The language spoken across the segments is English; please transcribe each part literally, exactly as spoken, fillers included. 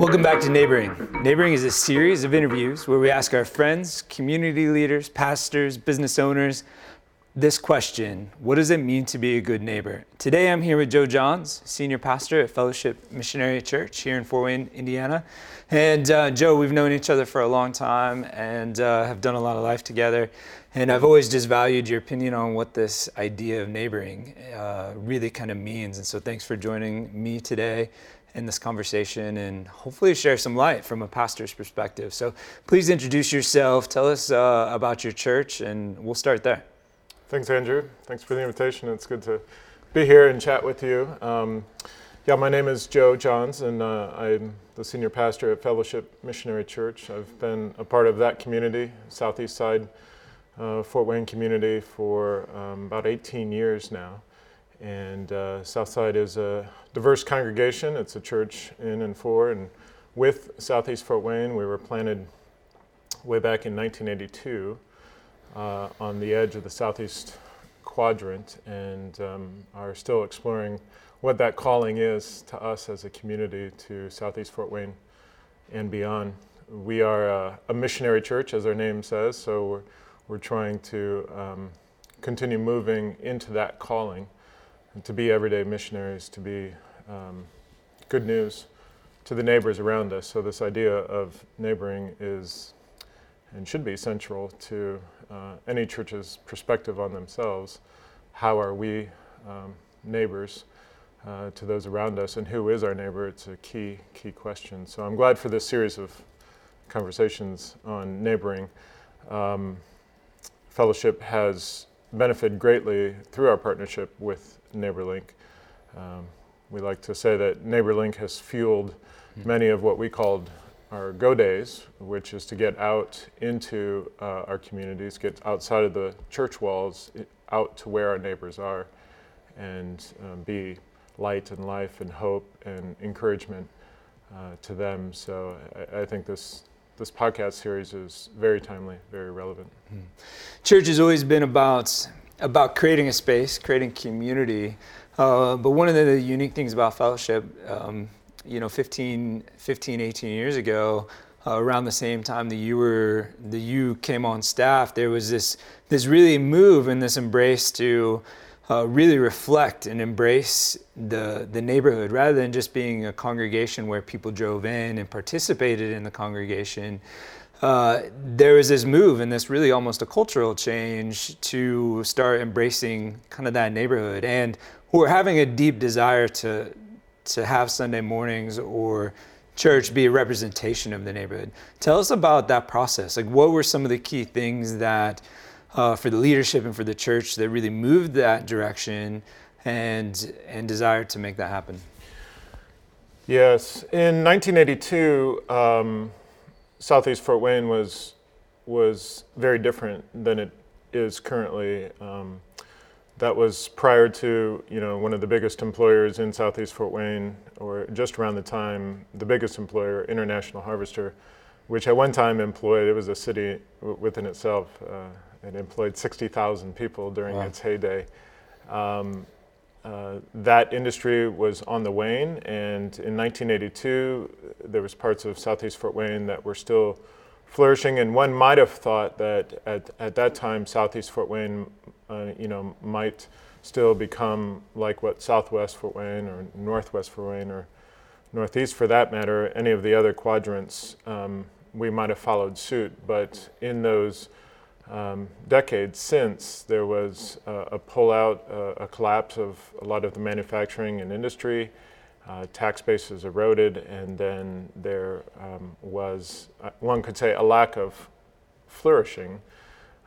Welcome back to Neighboring. Neighboring is a series of interviews where we ask our friends, community leaders, pastors, business owners this question: what does it mean to be a good neighbor? Today I'm here with Joe Johns, senior pastor at Fellowship Missionary Church here in Fort Wayne, Indiana. And uh, Joe, we've known each other for a long time and uh, have done a lot of life together. And I've always just valued your opinion on what this idea of neighboring uh, really kind of means. And so thanks for joining me today in this conversation and hopefully share some light from a pastor's perspective. So please introduce yourself, tell us uh, about your church, and we'll start there. Thanks, Andrew. Thanks for the invitation. It's good to be here and chat with you. Um, yeah, my name is Joe Johns, and uh, I'm the senior pastor at Fellowship Missionary Church. I've been a part of that community, Southeast Side uh, Fort Wayne community, for um, about eighteen years now. And uh, Southside is a diverse congregation. It's a church in and for and with Southeast Fort Wayne. We were planted way back in nineteen eighty-two uh, on the edge of the Southeast quadrant, and um, are still exploring what that calling is to us as a community to Southeast Fort Wayne and beyond. We are a, a missionary church, as our name says, so we're, we're trying to um, continue moving into that calling. And to be everyday missionaries, to be um, good news to the neighbors around us. So this idea of neighboring is and should be central to uh, any church's perspective on themselves. How are we um, neighbors uh, to those around us, and who is our neighbor? It's a key, key question. So I'm glad for this series of conversations on neighboring. Um, Fellowship has benefited greatly through our partnership with NeighborLink. Um, we like to say that NeighborLink has fueled many of what we called our Go Days, which is to get out into uh, our communities, get outside of the church walls, out to where our neighbors are, and um, be light and life and hope and encouragement uh, to them. So I, I think this This podcast series is very timely, very relevant. Church has always been about about creating a space, creating community. Uh, but one of the unique things about Fellowship, um, you know, fifteen, eighteen years ago, uh, around the same time that you were, that you came on staff, there was this this really move and this embrace to Uh, really reflect and embrace the the neighborhood rather than just being a congregation where people drove in and participated in the congregation. Uh, there was this move and this really almost a cultural change to start embracing kind of that neighborhood. And we're having a deep desire to to have Sunday mornings or church be a representation of the neighborhood. Tell us about that process. Like, what were some of the key things that Uh, for the leadership and for the church that really moved that direction and and desired to make that happen? Yes. In nineteen eighty-two, um, Southeast Fort Wayne was was very different than it is currently. Um, that was prior to, you know, one of the biggest employers in Southeast Fort Wayne, or just around the time, the biggest employer, International Harvester, which at one time employed, it was a city w- within itself. Uh, It employed sixty thousand people during wow. its heyday. Um, uh, that industry was on the wane, and in nineteen eighty-two, there was parts of Southeast Fort Wayne that were still flourishing, and one might have thought that at, at that time, Southeast Fort Wayne, uh, you know, might still become like what Southwest Fort Wayne or Northwest Fort Wayne or Northeast, for that matter, any of the other quadrants, um, we might have followed suit, but in those Um, decades since, there was uh, a pullout, uh, a collapse of a lot of the manufacturing and industry, uh, tax bases eroded, and then there um, was, uh, one could say, a lack of flourishing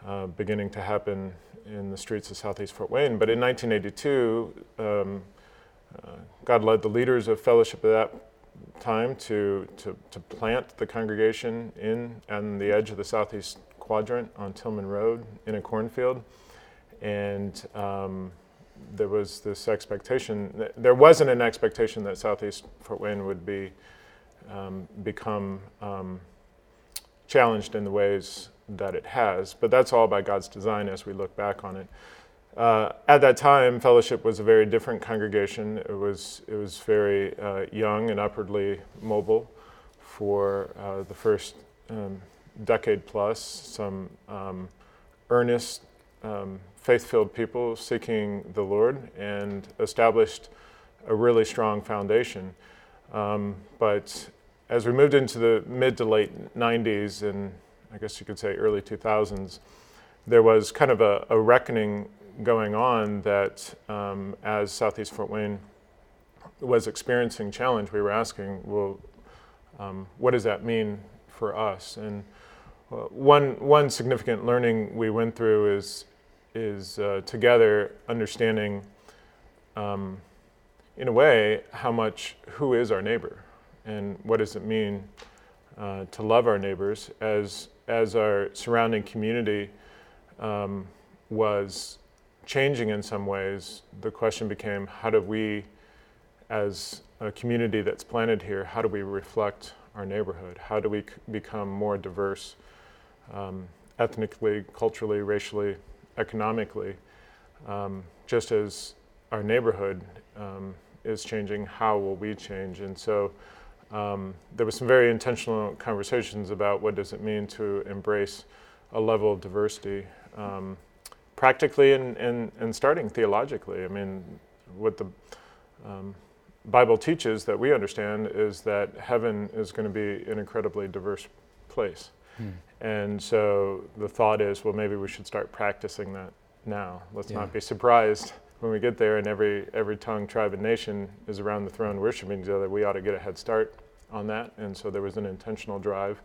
uh, beginning to happen in the streets of Southeast Fort Wayne. But in nineteen eighty-two, um, uh, God led the leaders of Fellowship at that time to, to, to plant the congregation in on the edge of the Southeast Quadrant on Tillman Road in a cornfield, and um, there was this expectation. That there wasn't an expectation that Southeast Fort Wayne would be um, become um, challenged in the ways that it has, but that's all by God's design as we look back on it. Uh, at that time, Fellowship was a very different congregation. It was it was very uh, young and upwardly mobile. for uh, the first um, decade plus, some um, earnest, um, faith-filled people seeking the Lord, and established a really strong foundation. Um, but as we moved into the mid to late nineties, and I guess you could say early two thousands, there was kind of a, a reckoning going on that um, as Southeast Fort Wayne was experiencing challenge, we were asking, well, um, what does that mean for us? And uh, one one significant learning we went through is is uh, together understanding, um, in a way, how much who is our neighbor, and what does it mean uh, to love our neighbors as as our surrounding community um, was changing in some ways. The question became, how do we, as a community that's planted here, how do we reflect our neighborhood? How do we c- become more diverse um, ethnically, culturally, racially, economically? Um, just as our neighborhood um, is changing, how will we change? And so um, there were some very intentional conversations about what does it mean to embrace a level of diversity um, practically and, and, and starting theologically. I mean, what the um, Bible teaches that we understand is that heaven is going to be an incredibly diverse place. Hmm. And so the thought is, well, maybe we should start practicing that now. Let's yeah. not be surprised when we get there and every every tongue, tribe, and nation is around the throne worshiping each other. We ought to get a head start on that. And so there was an intentional drive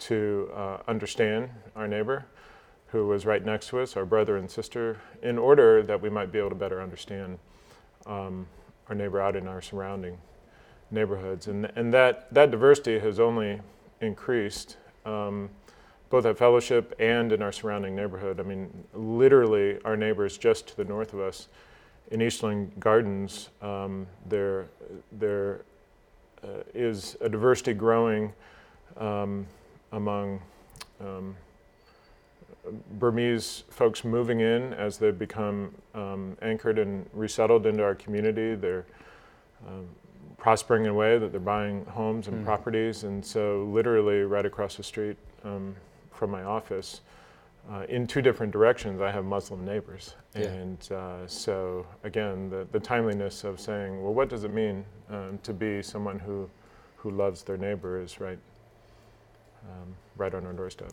to uh, understand our neighbor who was right next to us, our brother and sister, in order that we might be able to better understand um, our neighbor out in our surrounding neighborhoods. And and that, that diversity has only increased, um, both at Fellowship and in our surrounding neighborhood. I mean, literally our neighbors just to the north of us in Eastland Gardens, um, there, there uh, is a diversity growing um, among um, Burmese folks moving in as they become um, anchored and resettled into our community. They're um, prospering in a way that they're buying homes and mm. properties. And so literally right across the street, um, from my office, uh, in two different directions, I have Muslim neighbors. Yeah. And uh, so, again, the, the timeliness of saying, well, what does it mean um, to be someone who, who loves their neighbor is right, um, right on our doorstep.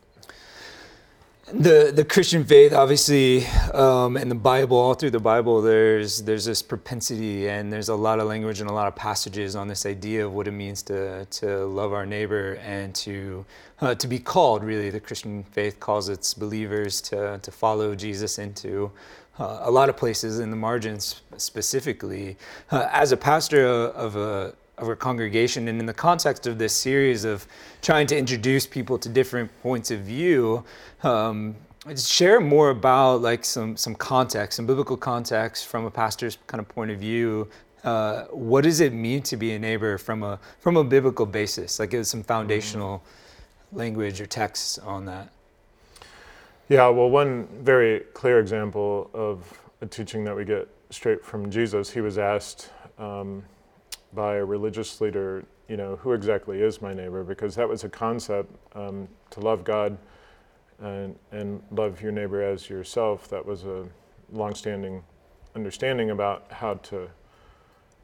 The the Christian faith, obviously, um, and the Bible, all through the Bible, there's there's this propensity, and there's a lot of language and a lot of passages on this idea of what it means to to love our neighbor and to uh, to be called. Really, the Christian faith calls its believers to to follow Jesus into uh, a lot of places in the margins, specifically. Uh, as a pastor of a of our congregation, and in the context of this series of trying to introduce people to different points of view, um, share more about like some some context, some biblical context from a pastor's kind of point of view. Uh, what does it mean to be a neighbor from a from a biblical basis? Like, is some foundational mm-hmm. language or texts on that? Yeah, well, one very clear example of a teaching that we get straight from Jesus, he was asked, Um, by a religious leader, you know, who exactly is my neighbor? Because that was a concept, um, to love God and, and love your neighbor as yourself. That was a longstanding understanding about how to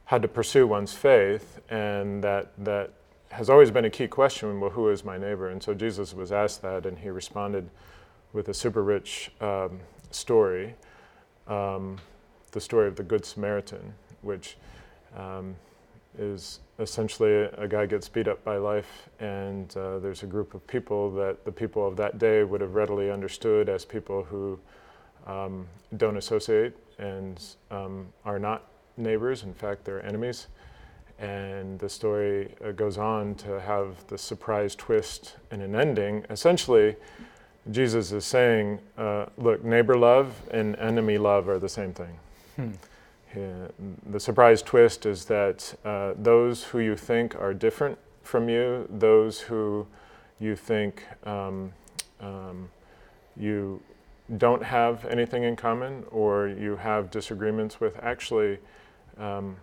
how to pursue one's faith, and that that has always been a key question. Well, who is my neighbor? And so Jesus was asked that, and he responded with a super rich um, story, um, the story of the Good Samaritan, which um, is essentially a guy gets beat up by life, and uh, there's a group of people that the people of that day would have readily understood as people who um, don't associate and um, are not neighbors. In fact, they're enemies. And the story uh, goes on to have the surprise twist and an ending. Essentially, Jesus is saying, uh, look, neighbor love and enemy love are the same thing. Hmm. Yeah. The surprise twist is that uh, those who you think are different from you, those who you think um, um, you don't have anything in common or you have disagreements with, actually um,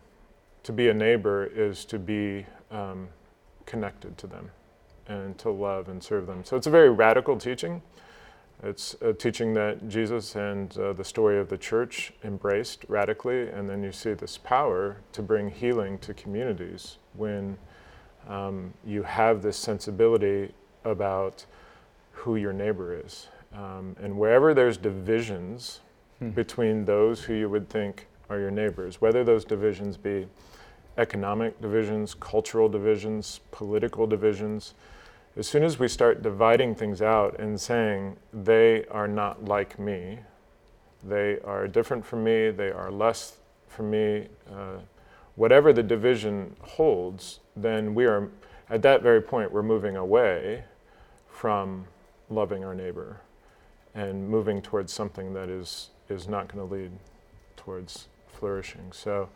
to be a neighbor is to be um, connected to them and to love and serve them. So it's a very radical teaching. It's a teaching that Jesus and uh, the story of the church embraced radically, and then you see this power to bring healing to communities when um, you have this sensibility about who your neighbor is. Um, and wherever there's divisions hmm. between those who you would think are your neighbors, whether those divisions be economic divisions, cultural divisions, political divisions, as soon as we start dividing things out and saying, they are not like me, they are different from me, they are less from me, uh, whatever the division holds, then we are, at that very point, we're moving away from loving our neighbor and moving towards something that is, is not going to lead towards flourishing. So,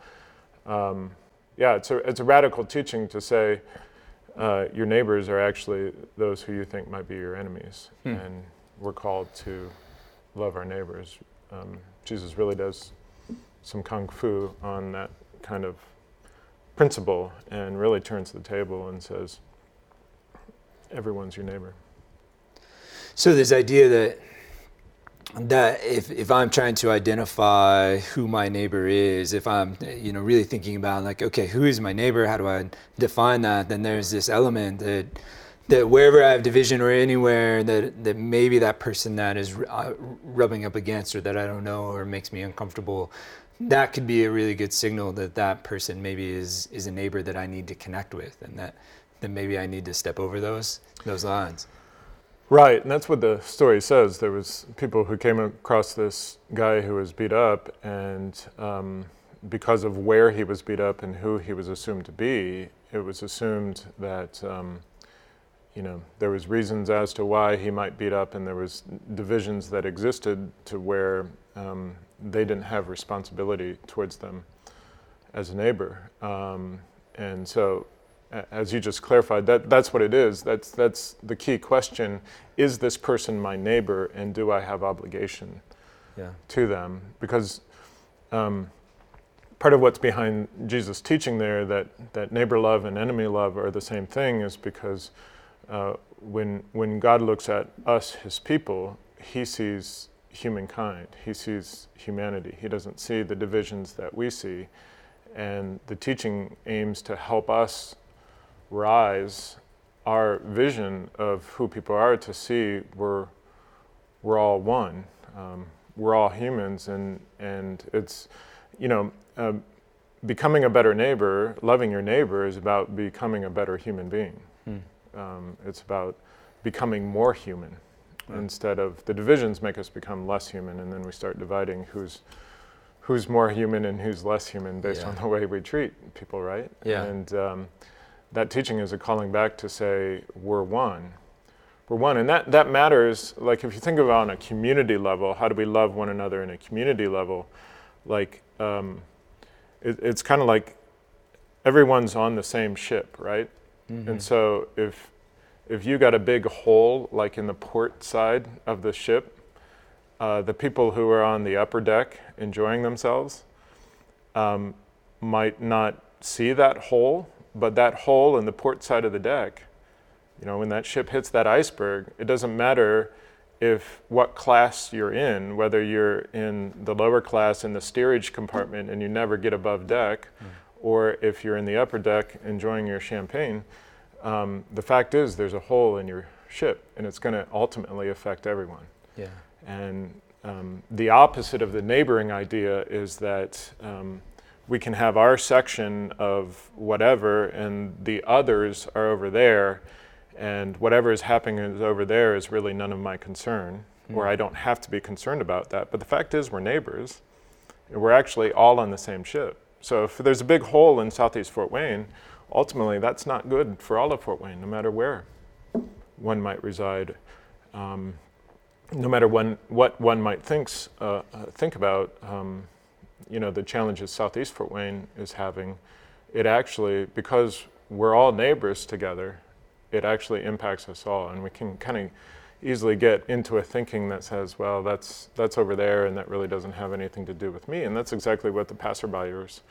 um, yeah, it's a, it's a radical teaching to say, Uh, your neighbors are actually those who you think might be your enemies. Hmm. And we're called to love our neighbors. Um, Jesus really does some kung fu on that kind of principle and really turns the table and says, everyone's your neighbor. So this idea that that if, if I'm trying to identify who my neighbor is, if I'm, you know, really thinking about like, okay, who is my neighbor? How do I define that? Then there's this element that that wherever I have division or anywhere that, that maybe that person that is uh, rubbing up against or that I don't know or makes me uncomfortable, that could be a really good signal that that person maybe is, is a neighbor that I need to connect with, and that, that maybe I need to step over those those lines. Right, and that's what the story says. There was people who came across this guy who was beat up, and um, because of where he was beat up and who he was assumed to be, it was assumed that um, you know, there was reasons as to why he might beat up, and there was divisions that existed to where um, they didn't have responsibility towards them as a neighbor. Um, and so, as you just clarified, that, that's what it is. That's that's the key question. Is this person my neighbor, and do I have obligation yeah. to them? Because um, part of what's behind Jesus' teaching there that, that neighbor love and enemy love are the same thing is because uh, when when God looks at us, his people, he sees humankind. He sees humanity. He doesn't see the divisions that we see. And the teaching aims to help us rise our vision of who people are to see we're we're all one, um, we're all humans, and and it's you know uh, becoming a better neighbor, loving your neighbor is about becoming a better human being. Hmm. Um, it's about becoming more human right. instead of the divisions make us become less human, and then we start dividing who's who's more human and who's less human based yeah. on the way we treat people, right? Yeah, and. Um, That teaching is a calling back to say, we're one. We're one, and that, that matters. Like, if you think of it on a community level, how do we love one another in a community level? Like, um, it, it's kind of like everyone's on the same ship, right? Mm-hmm. And so if if you got a big hole, like in the port side of the ship, uh, the people who are on the upper deck enjoying themselves um, might not see that hole. But that hole in the port side of the deck, you know, when that ship hits that iceberg, it doesn't matter if what class you're in, whether you're in the lower class in the steerage compartment and you never get above deck, mm. or if you're in the upper deck enjoying your champagne, um, the fact is there's a hole in your ship, and it's going to ultimately affect everyone. Yeah. And um, the opposite of the neighboring idea is that um, we can have our section of whatever, and the others are over there, and whatever is happening over there is really none of my concern, mm. or I don't have to be concerned about that. But the fact is, we're neighbors, and we're actually all on the same ship. So if there's a big hole in Southeast Fort Wayne, ultimately that's not good for all of Fort Wayne, no matter where one might reside, um, no matter when, what one might thinks, uh, think about, um, you know, the challenges Southeast Fort Wayne is having, it actually, because we're all neighbors together, it actually impacts us all. And we can kind of easily get into a thinking that says, well, that's that's over there, and that really doesn't have anything to do with me. And that's exactly what the passerbyers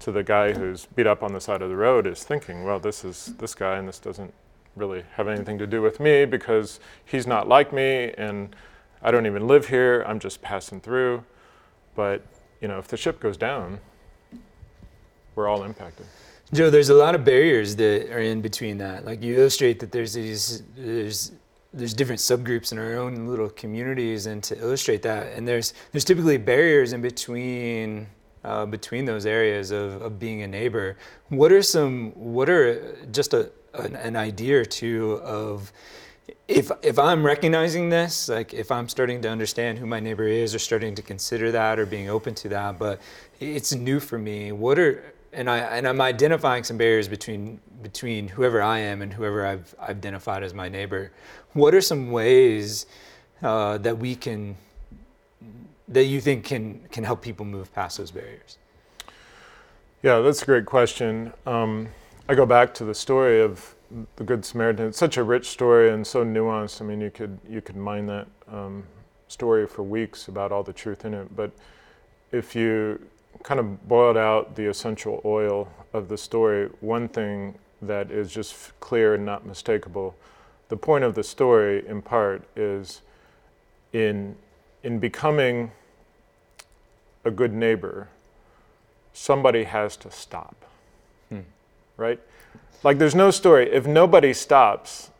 to the guy who's beat up on the side of the road is thinking, well, this is this guy and this doesn't really have anything to do with me because he's not like me and I don't even live here, I'm just passing through. But, you know, if the ship goes down, we're all impacted. Joe, there's a lot of barriers that are in between that. Like you illustrate that there's these, there's there's different subgroups in our own little communities, and to illustrate that, and there's there's typically barriers in between uh, between those areas of, of being a neighbor. What are some? What are just a an, an idea or two of if if I'm recognizing this, like if I'm starting to understand who my neighbor is, or starting to consider that, or being open to that, but it's new for me. What are And I and I'm identifying some barriers between between whoever I am and whoever I've identified as my neighbor. What are some ways uh, that we can that you think can can help people move past those barriers? Yeah, that's a great question. Um, I go back to the story of the Good Samaritan. It's such a rich story and so nuanced. I mean, you could you could mine that um, story for weeks about all the truth in it. But if you kind of boiled out the essential oil of the story, one thing that is just clear and not mistakable, the point of the story in part is in in becoming a good neighbor, somebody has to stop, hmm. right? Like there's no story, if nobody stops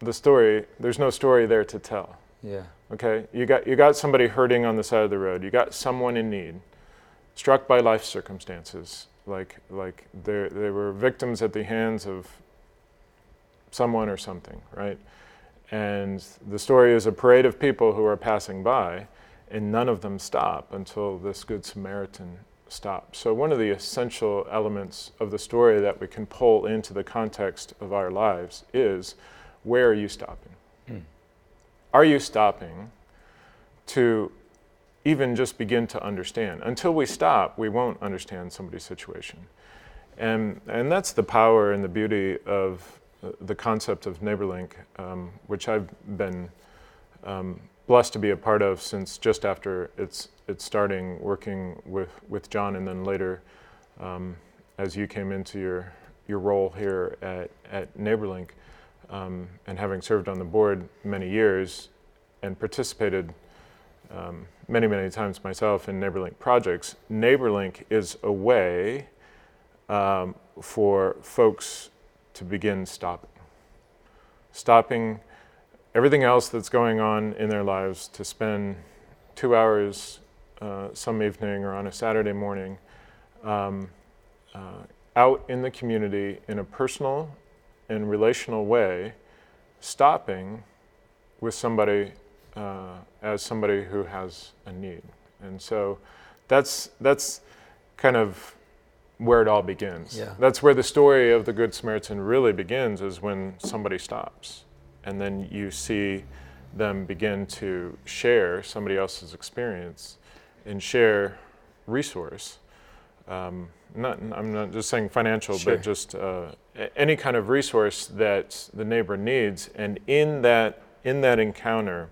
the story, there's no story there to tell. Yeah. Okay, you got you got somebody hurting on the side of the road, you got someone in need, struck by life circumstances, like like they they were victims at the hands of someone or something, right? And the story is a parade of people who are passing by, and none of them stop until this Good Samaritan stops. So one of the essential elements of the story that we can pull into the context of our lives is, where are you stopping? Mm. Are you stopping to even just begin to understand? Until we stop, we won't understand somebody's situation. And and that's the power and the beauty of the concept of NeighborLink, um, which I've been um, blessed to be a part of since just after it's it's starting, working with, with John, and then later um, as you came into your your role here at, at NeighborLink, um, and having served on the board many years and participated Um, many, many times myself in NeighborLink projects. NeighborLink is a way um, for folks to begin stopping. Stopping everything else that's going on in their lives to spend two hours uh, some evening or on a Saturday morning um, uh, out in the community in a personal and relational way, stopping with somebody Uh, as somebody who has a need. And so that's that's kind of where it all begins. Yeah. That's where the story of the Good Samaritan really begins, is when somebody stops. And then you see them begin to share somebody else's experience and share resource. Um, not, I'm not just saying financial, sure. but just uh, any kind of resource that the neighbor needs. And in that in that encounter,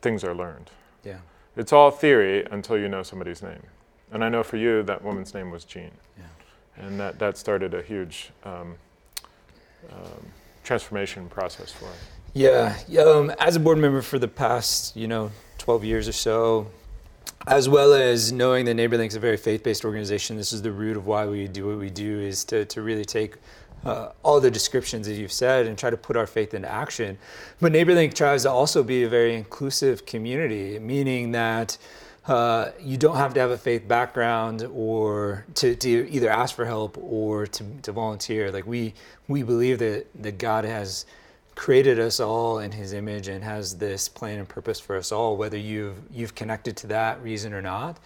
things are learned. Yeah. It's all theory until you know somebody's name. And I know for you, that woman's name was Jean. Yeah. And that, that started a huge um, um, transformation process for us. Yeah. Um, as a board member for the past, you know, twelve years or so, as well as knowing that NeighborLink is a very faith-based organization, this is the root of why we do what we do, is to, to really take Uh, all the descriptions that you've said and try to put our faith into action. But NeighborLink tries to also be a very inclusive community, meaning that uh, you don't have to have a faith background or to, to either ask for help or to, to volunteer. Like we we believe that, that God has created us all in his image and has this plan and purpose for us all, whether you've you've connected to that reason or not.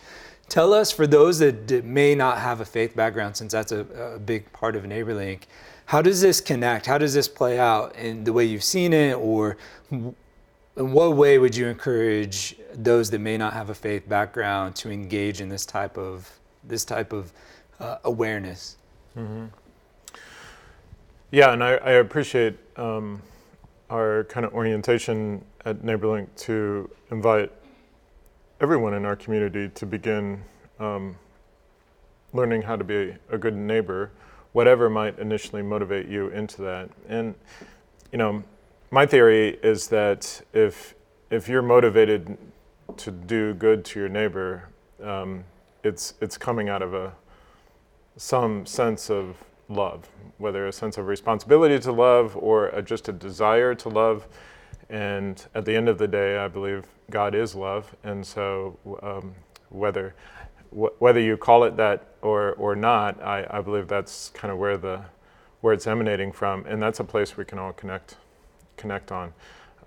Tell us, for those that d- may not have a faith background, since that's a, a big part of NeighborLink, how does this connect? How does this play out in the way you've seen it? Or w- in what way would you encourage those that may not have a faith background to engage in this type of this type of uh, awareness? Mm-hmm. Yeah, and I, I appreciate um, our kind of orientation at NeighborLink to invite everyone in our community to begin um, learning how to be a good neighbor, whatever might initially motivate you into that. And, you know, my theory is that if if you're motivated to do good to your neighbor, um, it's it's coming out of a some sense of love, whether a sense of responsibility to love or a, just a desire to love. And at the end of the day, I believe God is love. And so um, whether wh- whether you call it that or or not, I, I believe that's kind of where the where it's emanating from, and that's a place we can all connect. connect on.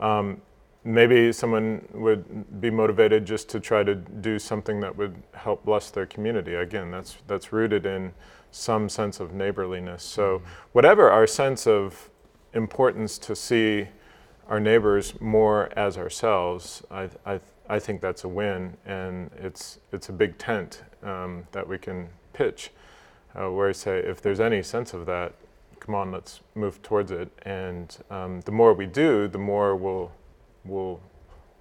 Um, maybe someone would be motivated just to try to do something that would help bless their community. Again, that's that's rooted in some sense of neighborliness. So whatever our sense of importance to see our neighbors more as ourselves, I I, I think that's a win, and it's it's a big tent um, that we can pitch, uh, where I say if there's any sense of that, come on, let's move towards it. And um, the more we do, the more we'll, we'll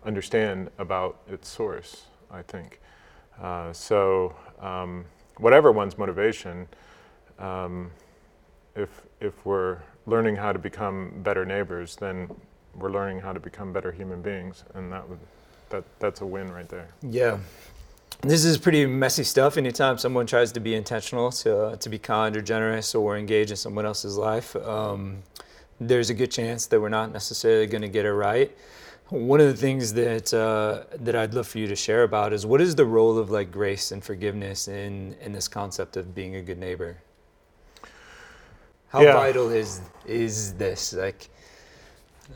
understand about its source, I think. Uh, so um, whatever one's motivation, um, if, if we're learning how to become better neighbors, then we're learning how to become better human beings. And that would, that that's a win right there. Yeah. This is pretty messy stuff. Anytime someone tries to be intentional, to uh, to be kind or generous or engage in someone else's life, um, there's a good chance that we're not necessarily going to get it right. One of the things that uh, that I'd love for you to share about is what is the role of like grace and forgiveness in in this concept of being a good neighbor? How yeah. vital is is this? Like,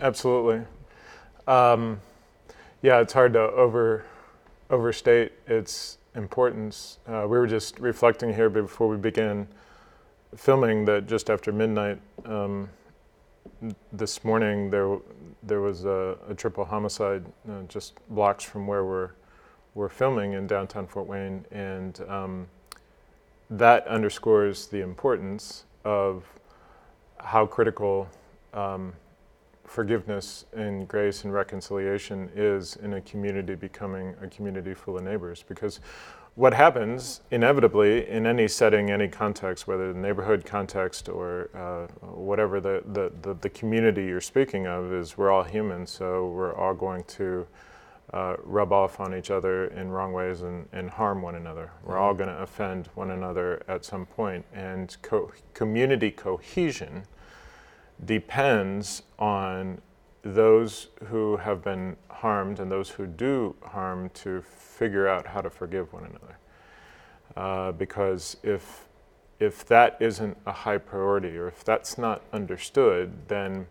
absolutely. Um, yeah, it's hard to over. overstate its importance. Uh, we were just reflecting here before we began filming that just after midnight um, this morning there there was a, a triple homicide uh, just blocks from where we're we're filming in downtown Fort Wayne, and um, that underscores the importance of how critical um, forgiveness and grace and reconciliation is in a community becoming a community full of neighbors. Because what happens inevitably in any setting, any context, whether the neighborhood context or uh, whatever the, the, the, the community you're speaking of is, we're all human, so we're all going to uh, rub off on each other in wrong ways and, and harm one another. We're all going to offend one another at some point. And co- community cohesion depends on those who have been harmed and those who do harm to figure out how to forgive one another. Uh, because if if that isn't a high priority, or if that's not understood, then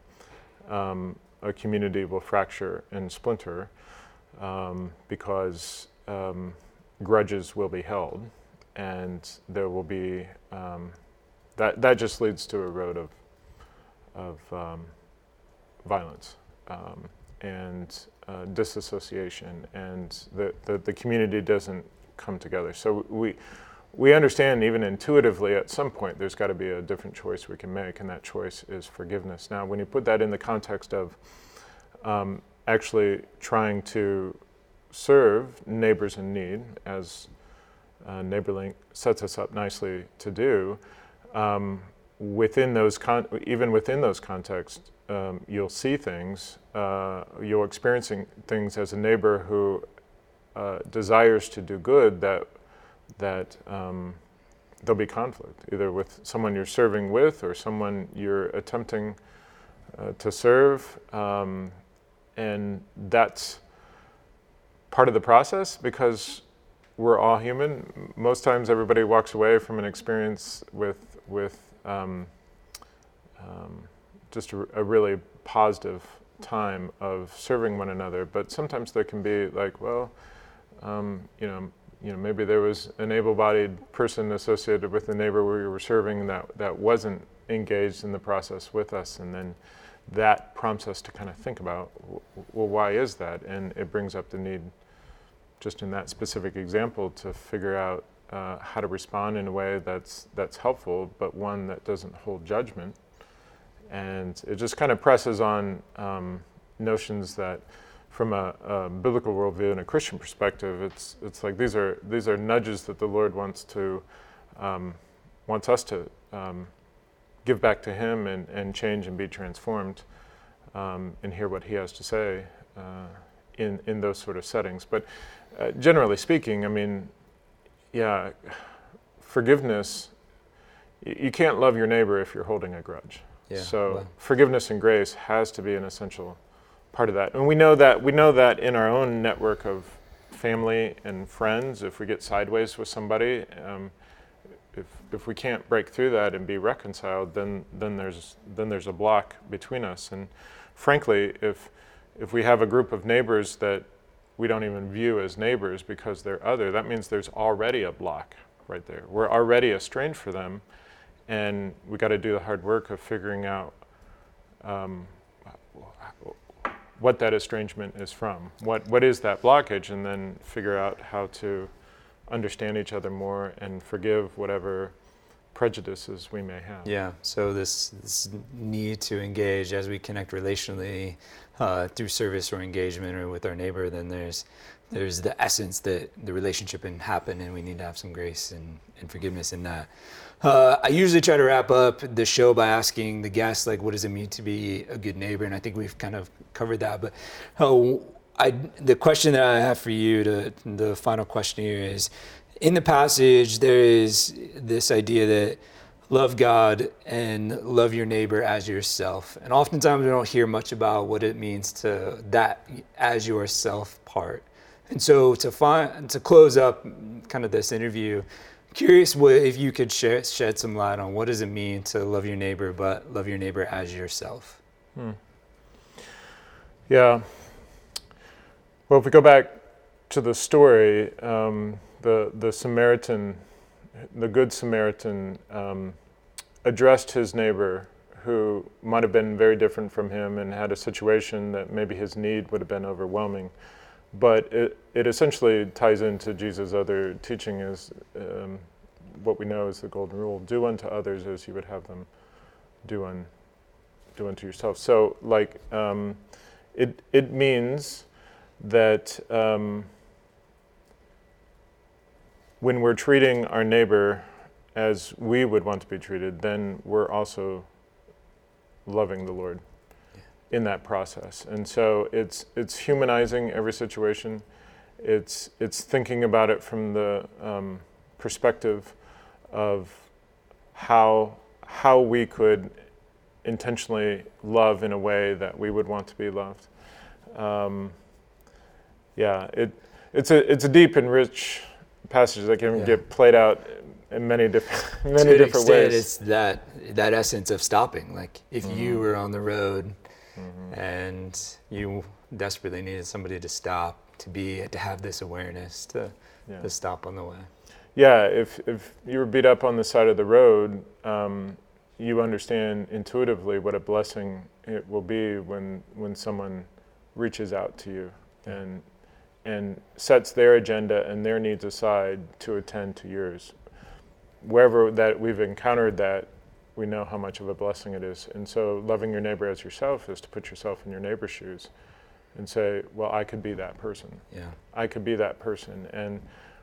um, a community will fracture and splinter um, because um, grudges will be held, and there will be um, that that just leads to a road of of um, violence um, and uh, disassociation, and the, the, the community doesn't come together. So we we understand even intuitively at some point there's got to be a different choice we can make, and that choice is forgiveness. Now, when you put that in the context of um, actually trying to serve neighbors in need, as uh, NeighborLink sets us up nicely to do, um, within those, con- even within those contexts, um, you'll see things, uh, you're experiencing things as a neighbor who uh, desires to do good, that that um, there'll be conflict, either with someone you're serving with or someone you're attempting uh, to serve. Um, and that's part of the process, because we're all human. Most times everybody walks away from an experience with, with Um, um, just a, a really positive time of serving one another, but sometimes there can be like, well, um, you know, you know, maybe there was an able-bodied person associated with the neighbor we were serving that that wasn't engaged in the process with us, and then that prompts us to kind of think about, well, why is that? And it brings up the need, just in that specific example, to figure out Uh, how to respond in a way that's that's helpful, but one that doesn't hold judgment. And it just kind of presses on um, notions that, from a, a biblical worldview and a Christian perspective, it's it's like these are these are nudges that the Lord wants to um, wants us to um, give back to him and, and change and be transformed um, and hear what he has to say uh, in, in those sort of settings. But uh, generally speaking, I mean, yeah, forgiveness, you can't love your neighbor if you're holding a grudge. Yeah, so well. Forgiveness and grace has to be an essential part of that. And we know that we know that in our own network of family and friends, if we get sideways with somebody, um, if if we can't break through that and be reconciled, then then there's then there's a block between us. And frankly, if if we have a group of neighbors that we don't even view as neighbors because they're other, that means there's already a block right there. We're already estranged for them. And we got to do the hard work of figuring out um, what that estrangement is from. What what is that blockage, and then figure out how to understand each other more and forgive whatever prejudices we may have. Yeah. So this, this need to engage as we connect relationally uh, through service or engagement or with our neighbor. Then there's there's the essence that the relationship can happen, and we need to have some grace and, and forgiveness in that. Uh, I usually try to wrap up the show by asking the guests, like, what does it mean to be a good neighbor? And I think we've kind of covered that. But oh, I, the question that I have for you, to, the final question here is, in the passage, there is this idea that love God and love your neighbor as yourself. And oftentimes we don't hear much about what it means to that as yourself part. And so to find, to close up kind of this interview, curious what, if you could share, shed some light on what does it mean to love your neighbor, but love your neighbor as yourself? Hmm. Yeah. Well, if we go back to the story, um, the, the Samaritan, the Good Samaritan um, addressed his neighbor who might have been very different from him and had a situation that maybe his need would have been overwhelming. But it, it essentially ties into Jesus' other teaching is um, what we know is the golden rule. Do unto others as you would have them do, un, do unto yourself. So like um, it it means that um, when we're treating our neighbor as we would want to be treated, then we're also loving the Lord in that process. And so it's it's humanizing every situation. It's it's thinking about it from the um, perspective of how how we could intentionally love in a way that we would want to be loved. Um, yeah, it it's a it's a deep and rich passage that can yeah. get played out in many different many to different extent, ways. It's that that essence of stopping. Like if mm-hmm. you were on the road. Mm-hmm. And you desperately needed somebody to stop, to be, to have this awareness, to, yeah. to stop on the way. Yeah, if if you were beat up on the side of the road, um, you understand intuitively what a blessing it will be when when someone reaches out to you yeah. and and sets their agenda and their needs aside to attend to yours. Wherever that we've encountered that, we know how much of a blessing it is. And so loving your neighbor as yourself is to put yourself in your neighbor's shoes and say, well, I could be that person. Yeah. I could be that person. And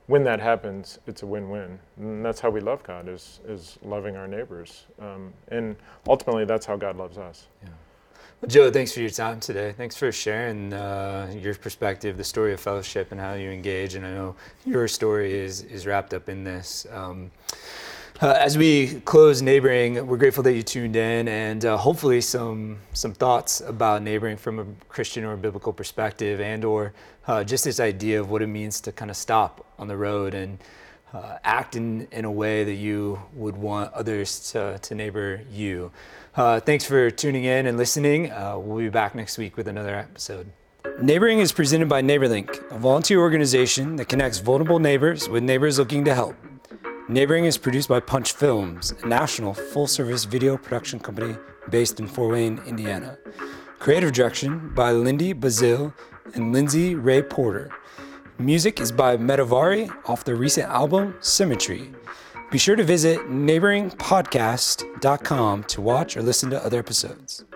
when that happens, it's a win-win. And that's how we love God, is is loving our neighbors. Um, and ultimately, that's how God loves us. Yeah. Well, Joe, thanks for your time today. Thanks for sharing uh, your perspective, the story of fellowship and how you engage. And I know your story is, is wrapped up in this. Um, Uh, as we close neighboring, we're grateful that you tuned in, and uh, hopefully some some thoughts about neighboring from a Christian or biblical perspective, and or uh, just this idea of what it means to kind of stop on the road and uh, act in, in a way that you would want others to, to neighbor you. Uh, thanks for tuning in and listening. Uh, we'll be back next week with another episode. Neighboring is presented by NeighborLink, a volunteer organization that connects vulnerable neighbors with neighbors looking to help. Neighboring is produced by Punch Films, a national full-service video production company based in Fort Wayne, Indiana. Creative direction by Lindy Bazil and Lindsay Ray Porter. Music is by Metavari off their recent album, Symmetry. Be sure to visit neighboring podcast dot com to watch or listen to other episodes.